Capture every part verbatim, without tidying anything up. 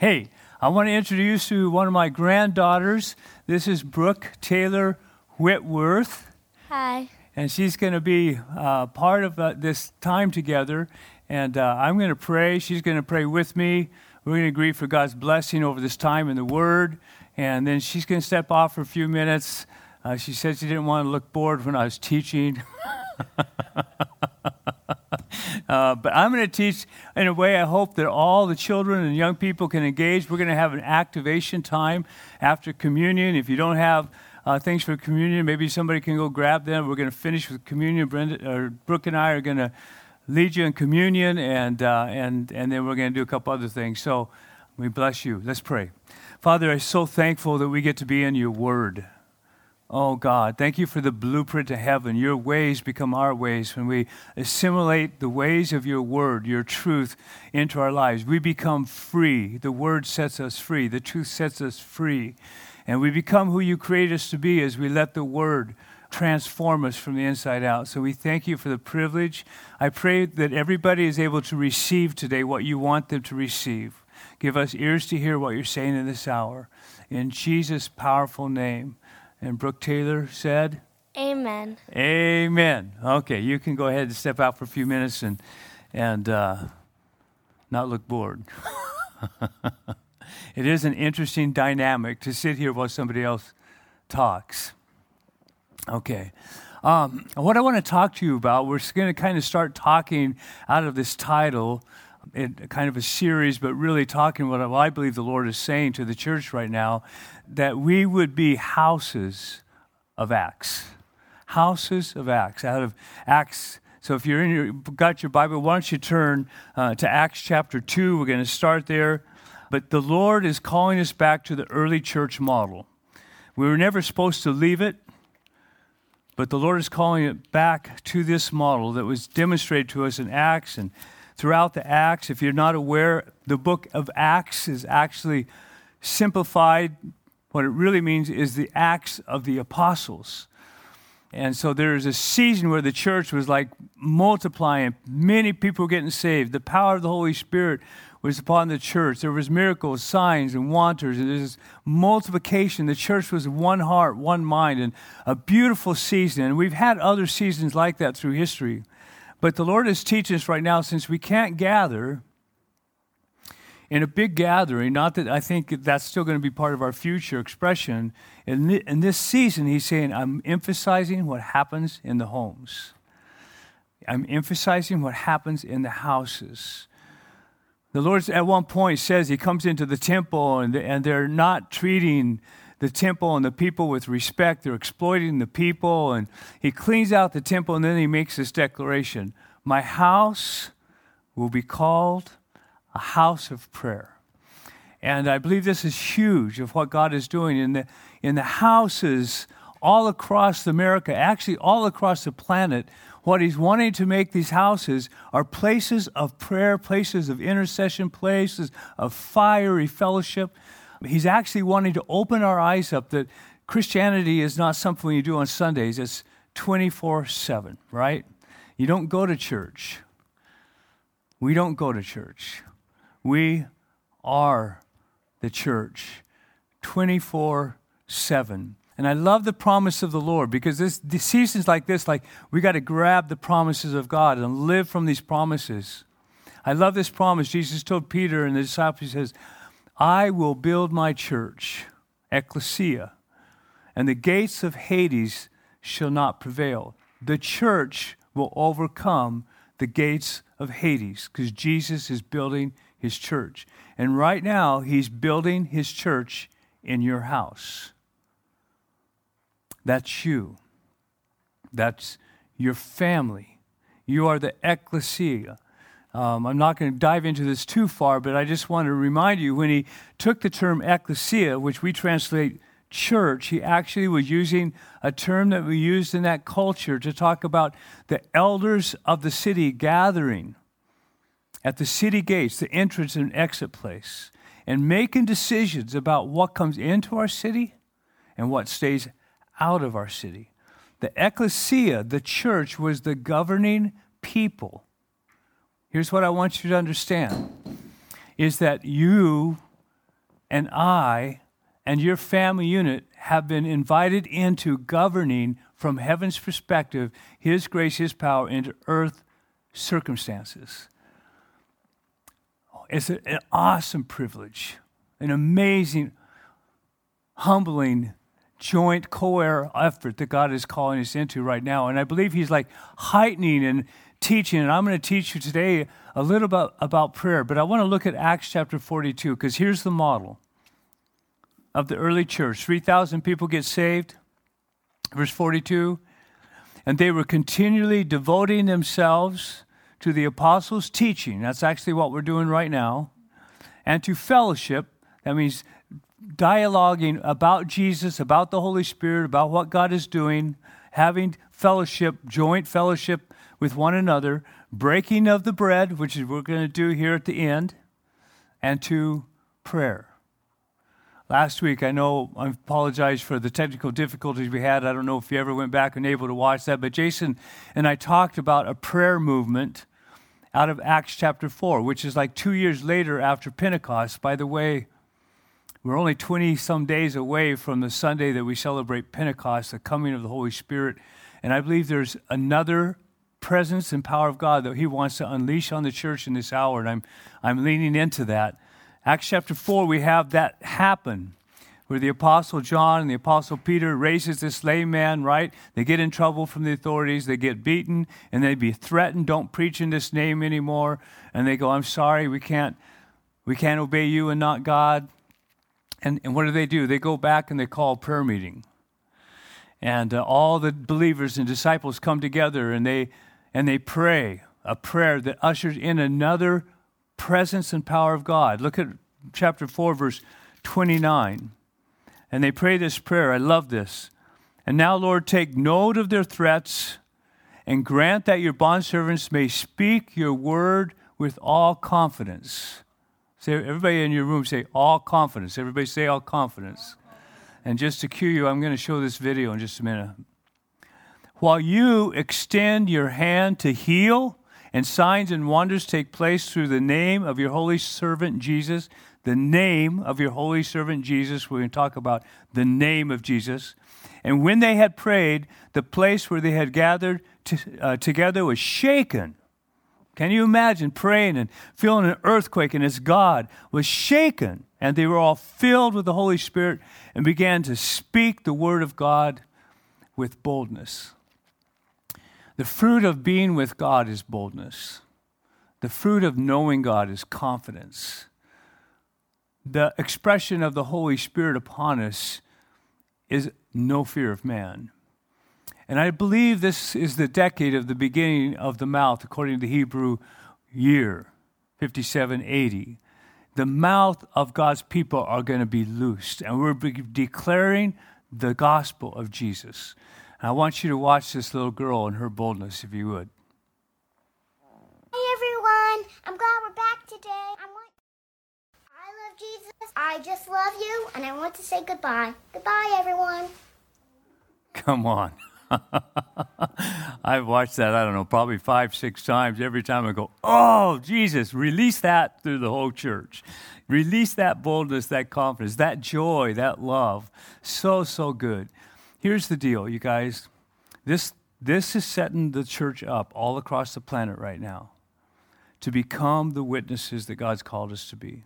Hey, I want to introduce you to one of my granddaughters. This is Brooke Taylor Whitworth. Hi. And she's going to be uh, part of uh, this time together. And uh, I'm going to pray. She's going to pray with me. We're going to agree for God's blessing over this time in the Word. And then she's going to step off for a few minutes. Uh, she said she didn't want to look bored when I was teaching. uh, but I'm going to teach in a way I hope that all the children and young people can engage. We're going to have an activation time after communion. If you don't have uh, things for communion, maybe somebody can go grab them. We're going to finish with communion. Brenda, or Brooke and I are going to lead you in communion, and uh, and and then we're going to do a couple other things. So we bless you. Let's pray. Father, I'm so thankful that we get to be in your word. Oh, God, thank you for the blueprint to heaven. Your ways become our ways. When we assimilate the ways of your word, your truth, into our lives, we become free. The word sets us free. The truth sets us free. And we become who you created us to be as we let the word transform us from the inside out. So we thank you for the privilege. I pray that everybody is able to receive today what you want them to receive. Give us ears to hear what you're saying in this hour. In Jesus' powerful name. And Brooke Taylor said? Amen. Amen. Okay, you can go ahead and step out for a few minutes and and uh, not look bored. It is an interesting dynamic to sit here while somebody else talks. Okay. Um, what I want to talk to you about, we're going to kind of start talking out of this title, it, kind of a series, but really talking what I believe the Lord is saying to the church right now, that we would be houses of Acts. Houses of Acts, out of Acts. So if you're in your, got your Bible, why don't you turn uh, to Acts chapter two. We're going to start there. But the Lord is calling us back to the early church model. We were never supposed to leave it. But the Lord is calling it back to this model that was demonstrated to us in Acts and throughout the Acts. If you're not aware, the book of Acts is actually simplified. What it really means is the Acts of the Apostles. And so there is a season where the church was like multiplying. Many people were getting saved. The power of the Holy Spirit was upon the church. There was miracles, signs, and wonders, and there's multiplication. The church was one heart, one mind, and a beautiful season. And we've had other seasons like that through history. But the Lord is teaching us right now, since we can't gather in a big gathering, not that I think that's still going to be part of our future expression, in this season, he's saying, I'm emphasizing what happens in the homes. I'm emphasizing what happens in the houses. The Lord at one point says he comes into the temple and and they're not treating the temple and the people with respect. They're exploiting the people, and he cleans out the temple, and then he makes this declaration. My house will be called a house of prayer. And I believe this is huge of what God is doing in the in the houses all across America, actually all across the planet. What he's wanting to make these houses are places of prayer, places of intercession, places of fiery fellowship. He's actually wanting to open our eyes up that Christianity is not something you do on Sundays. It's twenty-four seven, right? You don't go to church. We don't go to church. We are the church twenty-four seven. And I love the promise of the Lord, because this, the seasons like this, like we got to grab the promises of God and live from these promises. I love this promise. Jesus told Peter and the disciples, he says, I will build my church, Ecclesia, and the gates of Hades shall not prevail. The church will overcome the gates of Hades, because Jesus is building his church. And right now, he's building his church in your house. That's you. That's your family. You are the ecclesia. Um, I'm not going to dive into this too far, but I just want to remind you, when he took the term ecclesia, which we translate church, he actually was using a term that we used in that culture to talk about the elders of the city gathering at the city gates, the entrance and exit place, and making decisions about what comes into our city and what stays out of our city. The ecclesia, the church, was the governing people. Here's what I want you to understand, is that you and I and your family unit have been invited into governing from heaven's perspective His grace, His power into earth circumstances. It's an awesome privilege, an amazing, humbling, joint co-heir effort that God is calling us into right now. And I believe He's like heightening and teaching. And I'm going to teach you today a little bit about prayer. But I want to look at Acts chapter forty-two, because here's the model of the early church. three thousand people get saved, verse forty-two. And they were continually devoting themselves to the apostles' teaching. That's actually what we're doing right now. And to fellowship. That means dialoguing about Jesus, about the Holy Spirit, about what God is doing, having fellowship, joint fellowship with one another, breaking of the bread, which is what we're going to do here at the end, and to prayer. Last week, I know I apologize for the technical difficulties we had. I don't know if you ever went back and able to watch that, but Jason and I talked about a prayer movement out of Acts chapter four, which is like two years later after Pentecost. By the way, we're only twenty-some days away from the Sunday that we celebrate Pentecost, the coming of the Holy Spirit. And I believe there's another presence and power of God that He wants to unleash on the church in this hour, and I'm I'm leaning into that. Acts chapter four, we have that happen, where the Apostle John and the Apostle Peter raises this lame man, right? They get in trouble from the authorities, they get beaten, and they be threatened, don't preach in this name anymore. And they go, I'm sorry, we can't, we can't obey you and not God. And, and what do they do? They go back and they call a prayer meeting. And uh, all the believers and disciples come together and they and they pray a prayer that ushers in another presence and power of God. Look at chapter four, verse twenty-nine. And they pray this prayer. I love this. And now, Lord, take note of their threats and grant that your bondservants may speak your word with all confidence. Say, everybody in your room, say, all confidence. Everybody say, all confidence. And just to cue you, I'm going to show this video in just a minute. While you extend your hand to heal, and signs and wonders take place through the name of your holy servant Jesus, the name of your holy servant Jesus, we're going to talk about the name of Jesus. And when they had prayed, the place where they had gathered to, uh, together was shaken. Can you imagine praying and feeling an earthquake, and as God was shaken, and they were all filled with the Holy Spirit and began to speak the word of God with boldness. The fruit of being with God is boldness. The fruit of knowing God is confidence. The expression of the Holy Spirit upon us is no fear of man. And I believe this is the decade of the beginning of the mouth, according to the Hebrew year, fifty-seven eighty. The mouth of God's people are going to be loosed, and we're declaring the gospel of Jesus. And I want you to watch this little girl and her boldness, if you would. Hey, everyone. I'm glad we're back today. I want. I love Jesus. I just love you, and I want to say goodbye. Goodbye, everyone. Come on. I've watched that, I don't know, probably five, six times. Every time I go, oh, Jesus, release that through the whole church. Release that boldness, that confidence, that joy, that love. So, so good. Here's the deal, you guys. This, this is setting the church up all across the planet right now to become the witnesses that God's called us to be.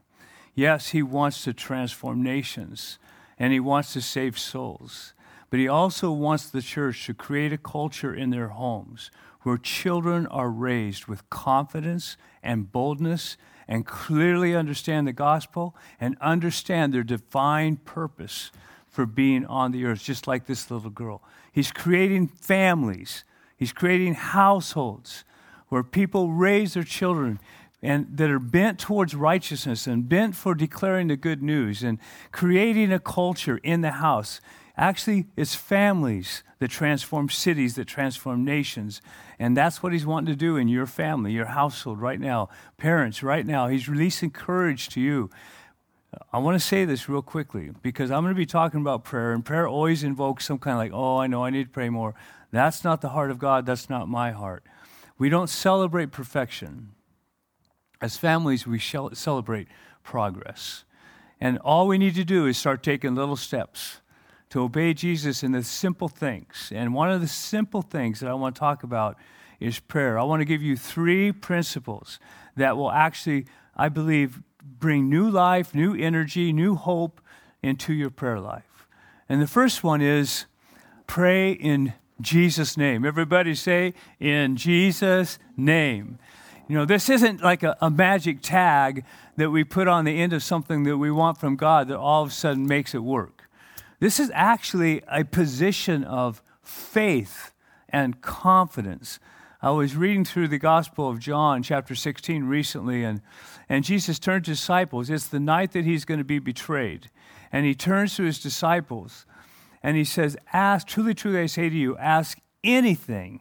Yes, He wants to transform nations, and He wants to save souls. But He also wants the church to create a culture in their homes where children are raised with confidence and boldness and clearly understand the gospel and understand their divine purpose for being on the earth, just like this little girl. He's creating families. He's creating households where people raise their children and that are bent towards righteousness and bent for declaring the good news and creating a culture in the house. Actually, it's families that transform cities, that transform nations. And that's what He's wanting to do in your family, your household right now. Parents, right now, He's releasing courage to you. I want to say this real quickly because I'm going to be talking about prayer. And prayer always invokes some kind of like, oh, I know I need to pray more. That's not the heart of God. That's not my heart. We don't celebrate perfection. As families, we celebrate progress. And all we need to do is start taking little steps to obey Jesus in the simple things. And one of the simple things that I want to talk about is prayer. I want to give you three principles that will actually, I believe, bring new life, new energy, new hope into your prayer life. And the first one is pray in Jesus' name. Everybody say, in Jesus' name. You know, this isn't like a, a magic tag that we put on the end of something that we want from God that all of a sudden makes it work. This is actually a position of faith and confidence. I was reading through the Gospel of John, chapter sixteen, recently, and, and Jesus turned to his disciples. It's the night that he's going to be betrayed. And he turns to his disciples, and he says, "Ask, truly, truly, I say to you, ask anything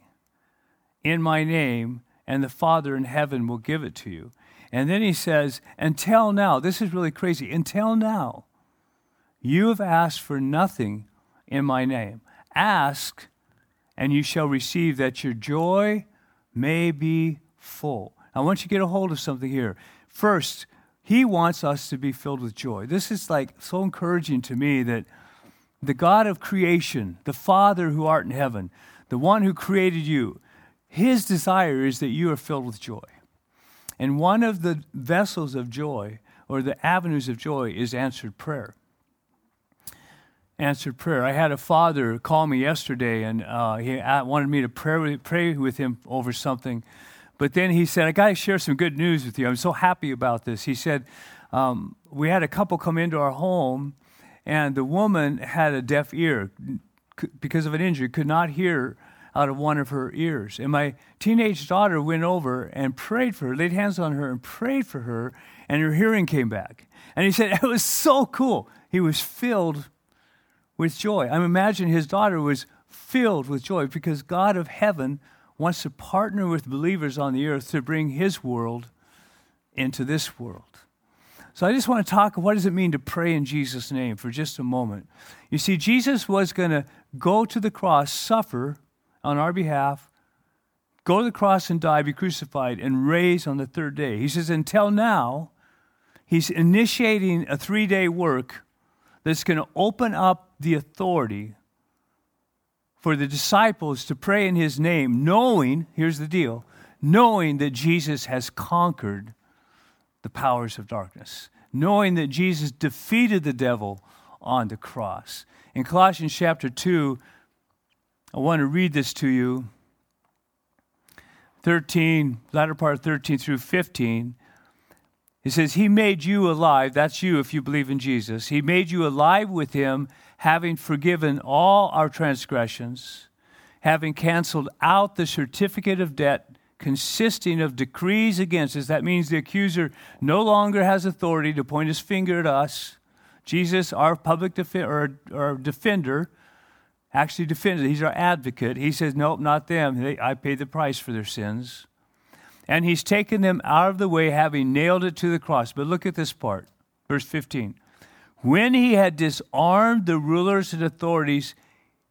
in my name, and the Father in heaven will give it to you." And then he says, "Until now," this is really crazy, "until now, you have asked for nothing in my name. Ask, and you shall receive that your joy may be full." I want you to get a hold of something here. First, he wants us to be filled with joy. This is like so encouraging to me that the God of creation, the Father who art in heaven, the one who created you, his desire is that you are filled with joy. And one of the vessels of joy, or the avenues of joy, is answered prayer. Answered prayer. I had a father call me yesterday, and uh, he wanted me to pray with, pray with him over something. But then he said, "I got to share some good news with you. I'm so happy about this." He said, um, "We had a couple come into our home, and the woman had a deaf ear because of an injury, could not hear out of one of her ears. And my teenage daughter went over and prayed for her, laid hands on her and prayed for her, and her hearing came back." And he said, "It was so cool." He was filled with joy. I imagine his daughter was filled with joy because God of heaven wants to partner with believers on the earth to bring his world into this world. So I just want to talk, what does it mean to pray in Jesus' name for just a moment? You see, Jesus was going to go to the cross, suffer on our behalf, go to the cross and die, be crucified, and raised on the third day. He says, until now, he's initiating a three-day work that's going to open up the authority for the disciples to pray in his name, knowing, here's the deal, knowing that Jesus has conquered the powers of darkness, knowing that Jesus defeated the devil on the cross. In Colossians chapter two, I want to read this to you, thirteen, latter part of thirteen through fifteen. It says, "He made you alive," that's you if you believe in Jesus. "He made you alive with him, having forgiven all our transgressions, having canceled out the certificate of debt consisting of decrees against us." That means the accuser no longer has authority to point his finger at us. Jesus, our public def- or our defender, actually defended. He's our advocate. He says, nope, not them. They, I paid the price for their sins. "And he's taken them out of the way, having nailed it to the cross." But look at this part, verse fifteen. "When he had disarmed the rulers and authorities,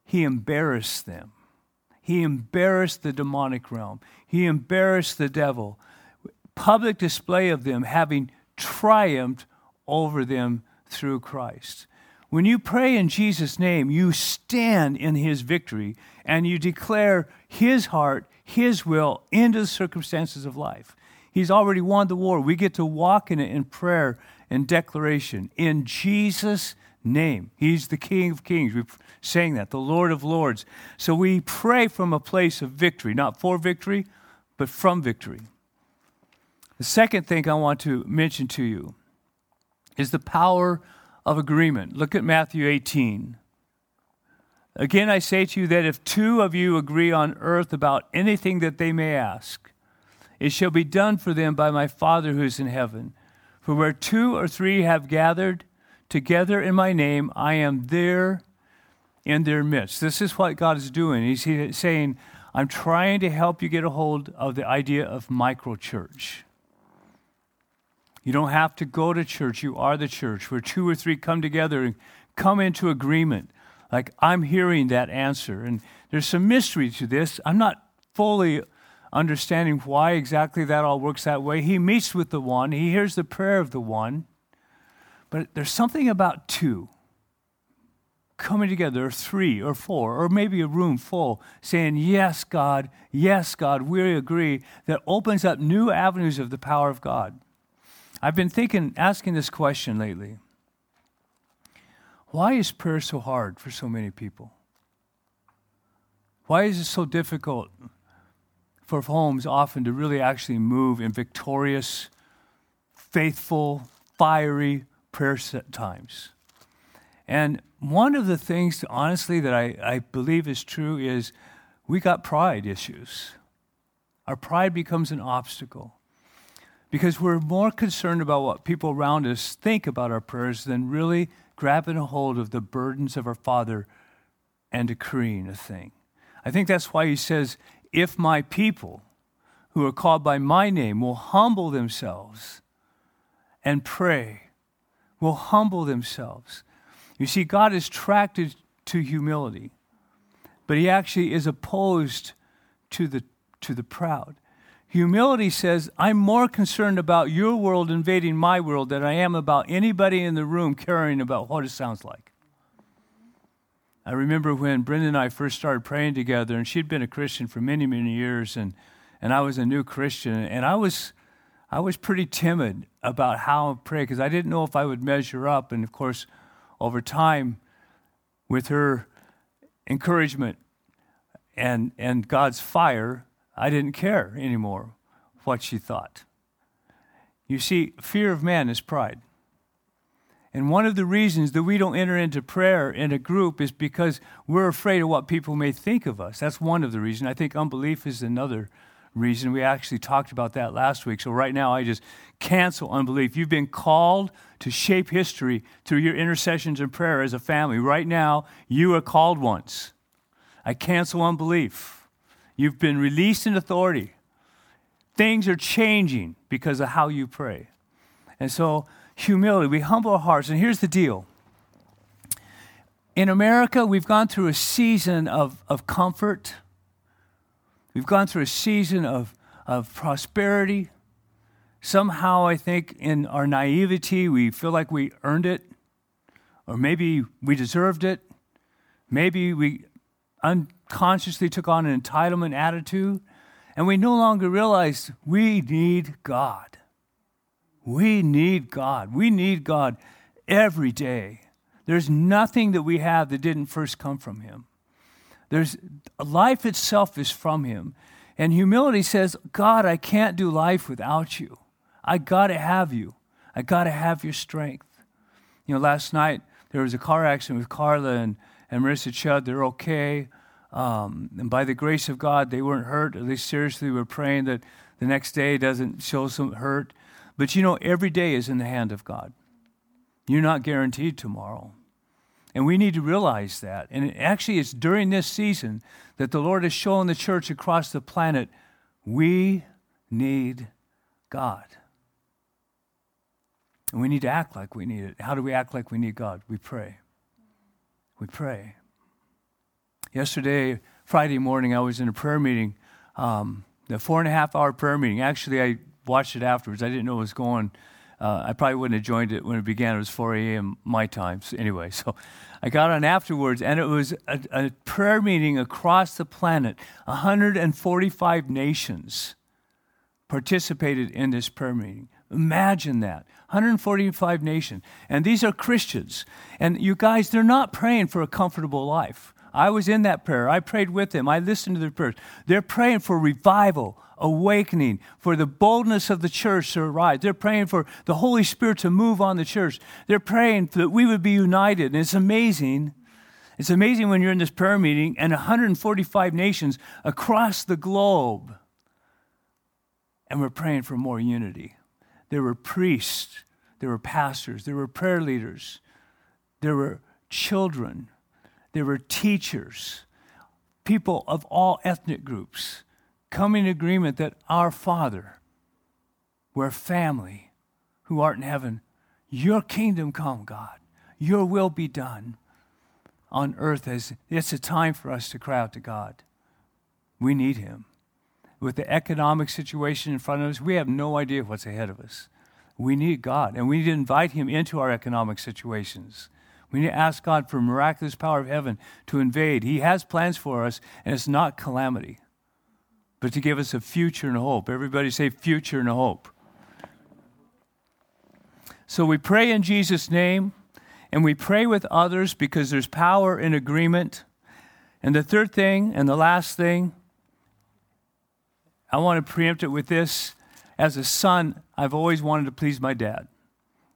he embarrassed them." He embarrassed the demonic realm. He embarrassed the devil. Public display of them, having triumphed over them through Christ. When you pray in Jesus' name, you stand in his victory and you declare his heart, his will into the circumstances of life. He's already won the war. We get to walk in it in prayer and declaration. In Jesus' name. He's the King of Kings. We're saying that, the Lord of Lords. So we pray from a place of victory, not for victory, but from victory. The second thing I want to mention to you is the power of agreement. Look at Matthew eighteen. "Again, I say to you that if two of you agree on earth about anything that they may ask, it shall be done for them by my Father who is in heaven. For where two or three have gathered together in my name, I am there in their midst." This is what God is doing. He's saying, I'm trying to help you get a hold of the idea of microchurch. You don't have to go to church. You are the church. Where two or three come together and come into agreement. Like, I'm hearing that answer. And there's some mystery to this. I'm not fully understanding why exactly that all works that way. He meets with the one. He hears the prayer of the one. But there's something about two coming together, or three or four, or maybe a room full, saying, yes, God, yes, God, we agree, that opens up new avenues of the power of God. I've been thinking, asking this question lately. Why is prayer so hard for so many people? Why is it so difficult for homes often to really actually move in victorious, faithful, fiery prayer times? And one of the things, honestly, that I, I believe is true is we got pride issues. Our pride becomes an obstacle because we're more concerned about what people around us think about our prayers than really grabbing a hold of the burdens of our Father and decreeing a thing. I think that's why he says, if my people who are called by my name will humble themselves and pray, will humble themselves. You see, God is attracted to humility, but he actually is opposed to the to the proud. Humility says, I'm more concerned about your world invading my world than I am about anybody in the room caring about what it sounds like. I remember when Brenda and I first started praying together, and she'd been a Christian for many, many years, and, and I was a new Christian, and I was I was pretty timid about how to pray because I didn't know if I would measure up. And of course, over time, with her encouragement and and God's fire, I didn't care anymore what she thought. You see, fear of man is pride. And one of the reasons that we don't enter into prayer in a group is because we're afraid of what people may think of us. That's one of the reasons. I think unbelief is another reason. We actually talked about that last week. So right now, I just cancel unbelief. You've been called to shape history through your intercessions and prayer as a family. Right now, you are called once. I cancel unbelief. You've been released in authority. Things are changing because of how you pray. And so, humility, we humble our hearts. And here's the deal. In America, we've gone through a season of, of comfort. We've gone through a season of, of prosperity. Somehow, I think, in our naivety, we feel like we earned it, or maybe we deserved it. Maybe we unconsciously took on an entitlement attitude, and we no longer realized we need God. We need God. We need God every day. There's nothing that we have that didn't first come from him. There's life itself is from him. And humility says, God, I can't do life without you. I got to have you. I got to have your strength. You know, last night there was a car accident with Carla and, and Marissa Chud. They're okay. Um, and by the grace of God, they weren't hurt. At least seriously, we're praying that the next day doesn't show some hurt. But you know, every day is in the hand of God. You're not guaranteed tomorrow. And we need to realize that. And actually, it's during this season that the Lord has shown the church across the planet, we need God. And we need to act like we need it. How do we act like we need God? We pray. We pray. Yesterday, Friday morning, I was in a prayer meeting, um, a four and a half hour prayer meeting. Actually, I watched it afterwards. I didn't know it was going. Uh, I probably wouldn't have joined it when it began. It was four a.m. my time. So anyway, so I got on afterwards, and it was a, a prayer meeting across the planet. one hundred forty-five nations participated in this prayer meeting. Imagine that. one hundred forty-five nations. And these are Christians. And you guys, they're not praying for a comfortable life. I was in that prayer. I prayed with them. I listened to their prayers. They're praying for revival, awakening, for the boldness of the church to arise. They're praying for the Holy Spirit to move on the church. They're praying that we would be united. And it's amazing. It's amazing when you're in this prayer meeting and one hundred forty-five nations across the globe. And we're praying for more unity. There were priests. There were pastors. There were prayer leaders. There were children. There were teachers, people of all ethnic groups, coming in agreement that our Father, we're family who art in heaven. Your kingdom come, God. Your will be done on earth. As it's a time for us to cry out to God. We need him. With the economic situation in front of us, we have no idea what's ahead of us. We need God, and we need to invite him into our economic situations. We need to ask God for miraculous power of heaven to invade. He has plans for us, and it's not calamity, but to give us a future and a hope. Everybody say future and a hope. So we pray in Jesus' name, and we pray with others because there's power in agreement. And the third thing, and the last thing, I want to preempt it with this. As a son, I've always wanted to please my dad.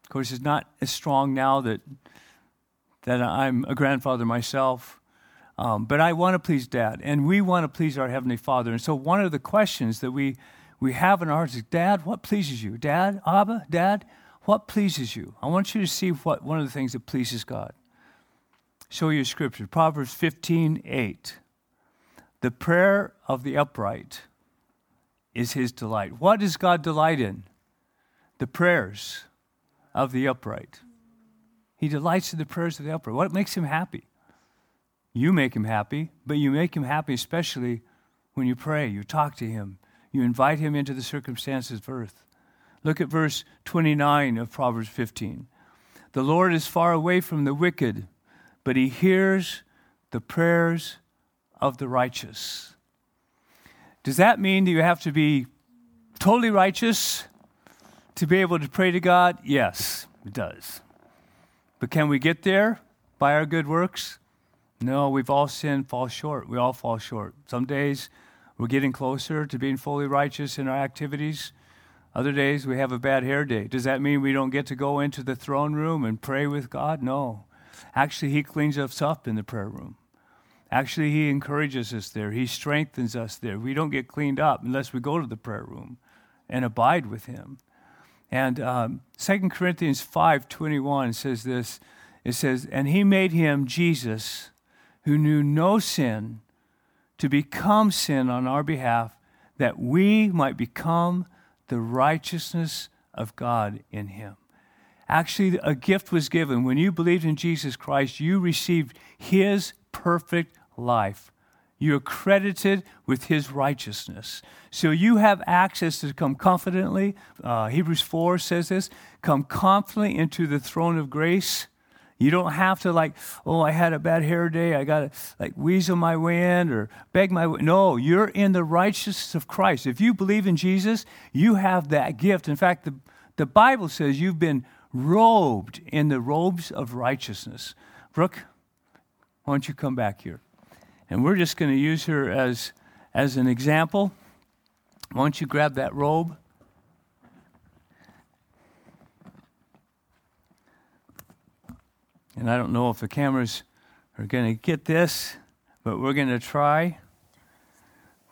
Of course, it's not as strong now that that I'm a grandfather myself. Um, but I want to please Dad, and we want to please our Heavenly Father. And so one of the questions that we, we have in our hearts is, Dad, what pleases you? Dad, Abba, Dad, what pleases you? I want you to see what one of the things that pleases God. Show you scripture. Proverbs fifteen eight. The prayer of the upright is his delight. What does God delight in? The prayers of the upright. He delights in the prayers of the upright. What makes him happy? You make him happy, but you make him happy especially when you pray, you talk to him, you invite him into the circumstances of earth. Look at verse twenty-nine of Proverbs fifteen. The Lord is far away from the wicked, but he hears the prayers of the righteous. Does that mean that you have to be totally righteous to be able to pray to God? Yes, it does. But can we get there by our good works? No, we've all sinned, fall short. We all fall short. Some days we're getting closer to being fully righteous in our activities. Other days we have a bad hair day. Does that mean we don't get to go into the throne room and pray with God? No. Actually, he cleans us up in the prayer room. Actually, he encourages us there. He strengthens us there. We don't get cleaned up unless we go to the prayer room and abide with him. And um, Second Corinthians five twenty-one says this. It says, and he made him, Jesus, who knew no sin, to become sin on our behalf, that we might become the righteousness of God in him. Actually, a gift was given. When you believed in Jesus Christ, you received his perfect life. You're credited with his righteousness. So you have access to come confidently. Uh, Hebrews four says this, come confidently into the throne of grace. You don't have to like, oh, I had a bad hair day. I got to like weasel my way in or beg my way. No, you're in the righteousness of Christ. If you believe in Jesus, you have that gift. In fact, the, the Bible says you've been robed in the robes of righteousness. Brooke, why don't you come back here? And we're just going to use her as, as an example. Why don't you grab that robe? And I don't know if the cameras are going to get this, but we're going to try.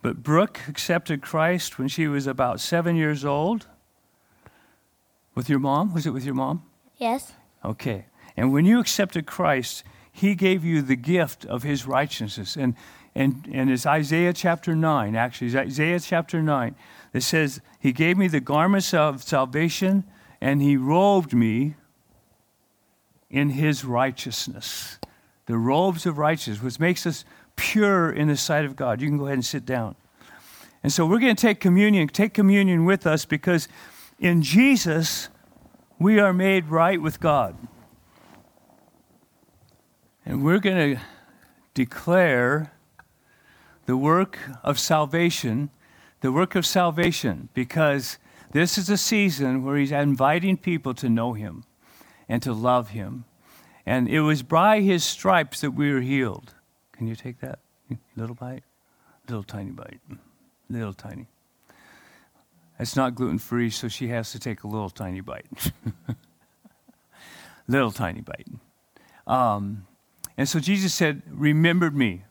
But Brooke accepted Christ when she was about seven years old. With your mom? Was it with your mom? Yes. Okay. And when you accepted Christ, he gave you the gift of his righteousness. And and and it's Isaiah chapter nine, actually. It's Isaiah chapter nine that says, he gave me the garments of salvation, and he robed me in his righteousness. The robes of righteousness, which makes us pure in the sight of God. You can go ahead and sit down. And so we're going to take communion. Take communion with us, because in Jesus, we are made right with God. And we're going to declare the work of salvation, the work of salvation, because this is a season where he's inviting people to know him and to love him. And it was by his stripes that we were healed. Can you take that? Little bite? Little tiny bite. Little tiny. It's not gluten-free, so she has to take a little tiny bite. Little tiny bite. Um... And so Jesus said, remember me.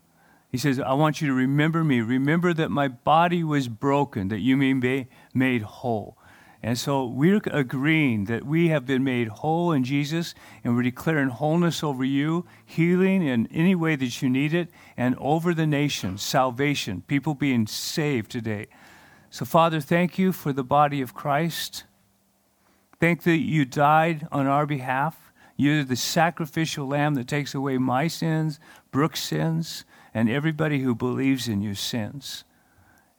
He says, I want you to remember me. Remember that my body was broken, that you may be made whole. And so we're agreeing that we have been made whole in Jesus, and we're declaring wholeness over you, healing in any way that you need it, and over the nation, salvation, people being saved today. So, Father, thank you for the body of Christ. Thank that you died on our behalf. You're the sacrificial lamb that takes away my sins, Brooke's sins, and everybody who believes in you sins.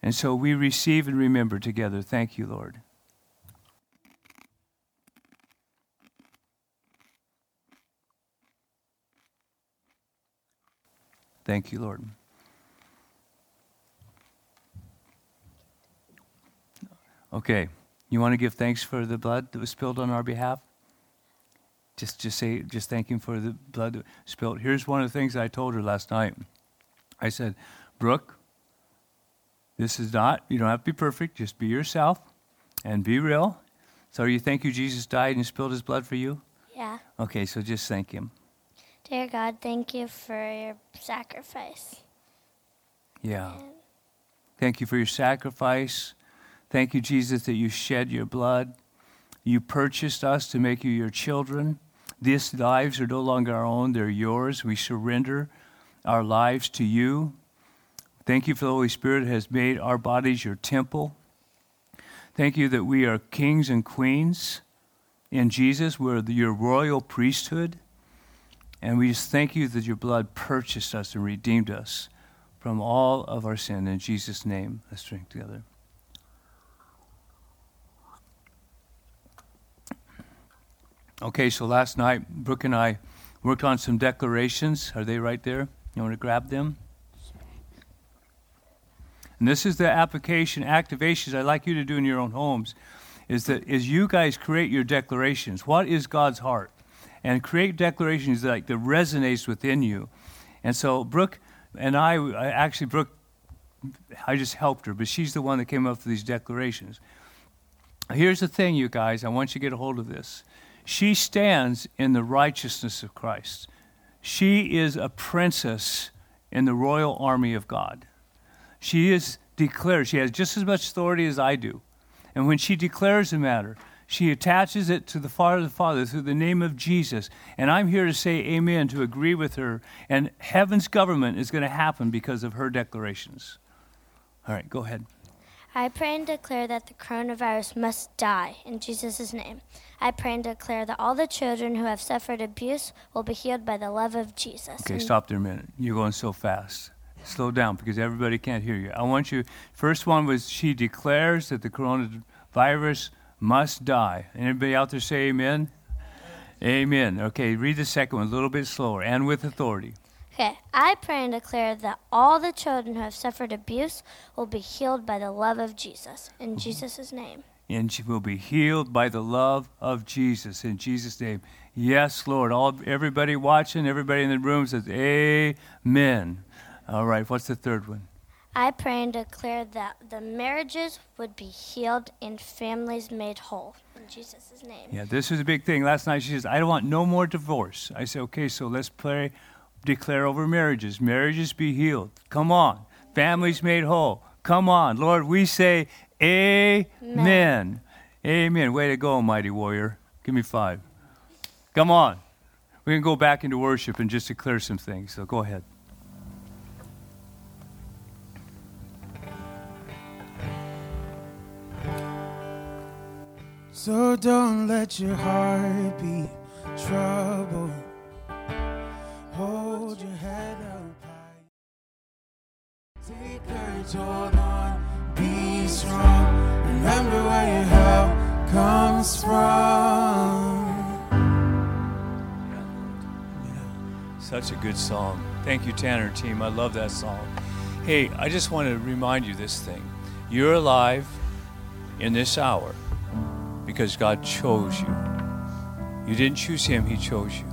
And so we receive and remember together. Thank you, Lord. Thank you, Lord. Okay, you want to give thanks for the blood that was spilled on our behalf? Just just say, just thank him for the blood that was spilled. Here's one of the things I told her last night. I said, Brooke, this is not, you don't have to be perfect. Just be yourself and be real. So you thank you Jesus died and spilled his blood for you? Yeah. Okay, so just thank him. Dear God, thank you for your sacrifice. Yeah. And thank you for your sacrifice. Thank you, Jesus, that you shed your blood. You purchased us to make you your children. These lives are no longer our own. They're yours. We surrender our lives to you. Thank you for the Holy Spirit has made our bodies your temple. Thank you that we are kings and queens in Jesus. We're the, your royal priesthood. And we just thank you that your blood purchased us and redeemed us from all of our sin. In Jesus' name, let's drink together. Okay, so last night, Brooke and I worked on some declarations. Are they right there? You want to grab them? And this is the application, activations I'd like you to do in your own homes, is that is you guys create your declarations. What is God's heart? And create declarations that, like, that resonates within you. And so Brooke and I, actually Brooke, I just helped her, but she's the one that came up with these declarations. Here's the thing, you guys. I want you to get a hold of this. She stands in the righteousness of Christ. She is a princess in the royal army of God. She is declared. She has just as much authority as I do. And when she declares a matter, she attaches it to the Father of the Father through the name of Jesus. And I'm here to say amen, to agree with her. And heaven's government is going to happen because of her declarations. All right, go ahead. I pray and declare that the coronavirus must die in Jesus' name. I pray and declare that all the children who have suffered abuse will be healed by the love of Jesus. Okay, and stop there a minute. You're going so fast. Slow down because everybody can't hear you. I want you, first one was she declares that the coronavirus must die. Anybody out there say amen? Amen. Amen. Okay, read the second one a little bit slower and with authority. Okay, I pray and declare that all the children who have suffered abuse will be healed by the love of Jesus, in Jesus' name. And she will be healed by the love of Jesus, in Jesus' name. Yes, Lord. All everybody watching, everybody in the room says, amen. All right, what's the third one? I pray and declare that the marriages would be healed and families made whole, in Jesus' name. Yeah, this is a big thing. Last night she says, I don't want no more divorce. I said, okay, so let's pray. Declare over marriages. Marriages be healed. Come on. Families made whole. Come on. Lord, we say amen. Amen. Amen. Way to go, mighty warrior. Give me five. Come on. We're going to go back into worship and just declare some things. So go ahead. So don't let your heart be troubled. Hold your head up high. Take courage, hold on, be strong. Remember where your help comes from. Yeah. Yeah. Such a good song. Thank you, Tanner team. I love that song. Hey, I just want to remind you this thing. You're alive in this hour because God chose you. You didn't choose him, he chose you.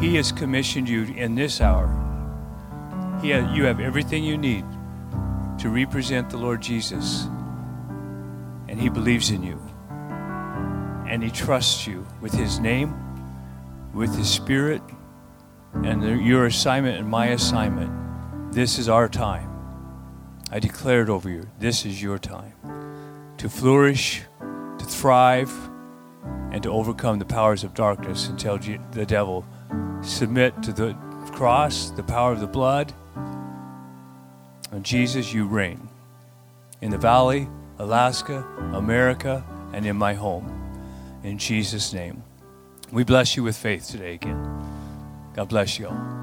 He has commissioned you in this hour. He ha- you have everything you need to represent the Lord Jesus. And he believes in you. And he trusts you with his name, with his spirit, and the, your assignment and my assignment. This is our time. I declare it over you. This is your time to flourish, to thrive, and to overcome the powers of darkness and tell G- the devil, submit to the cross, the power of the blood. And Jesus, you reign in the valley, Alaska, America, and in my home. In Jesus' name. We bless you with faith today again. God bless you all.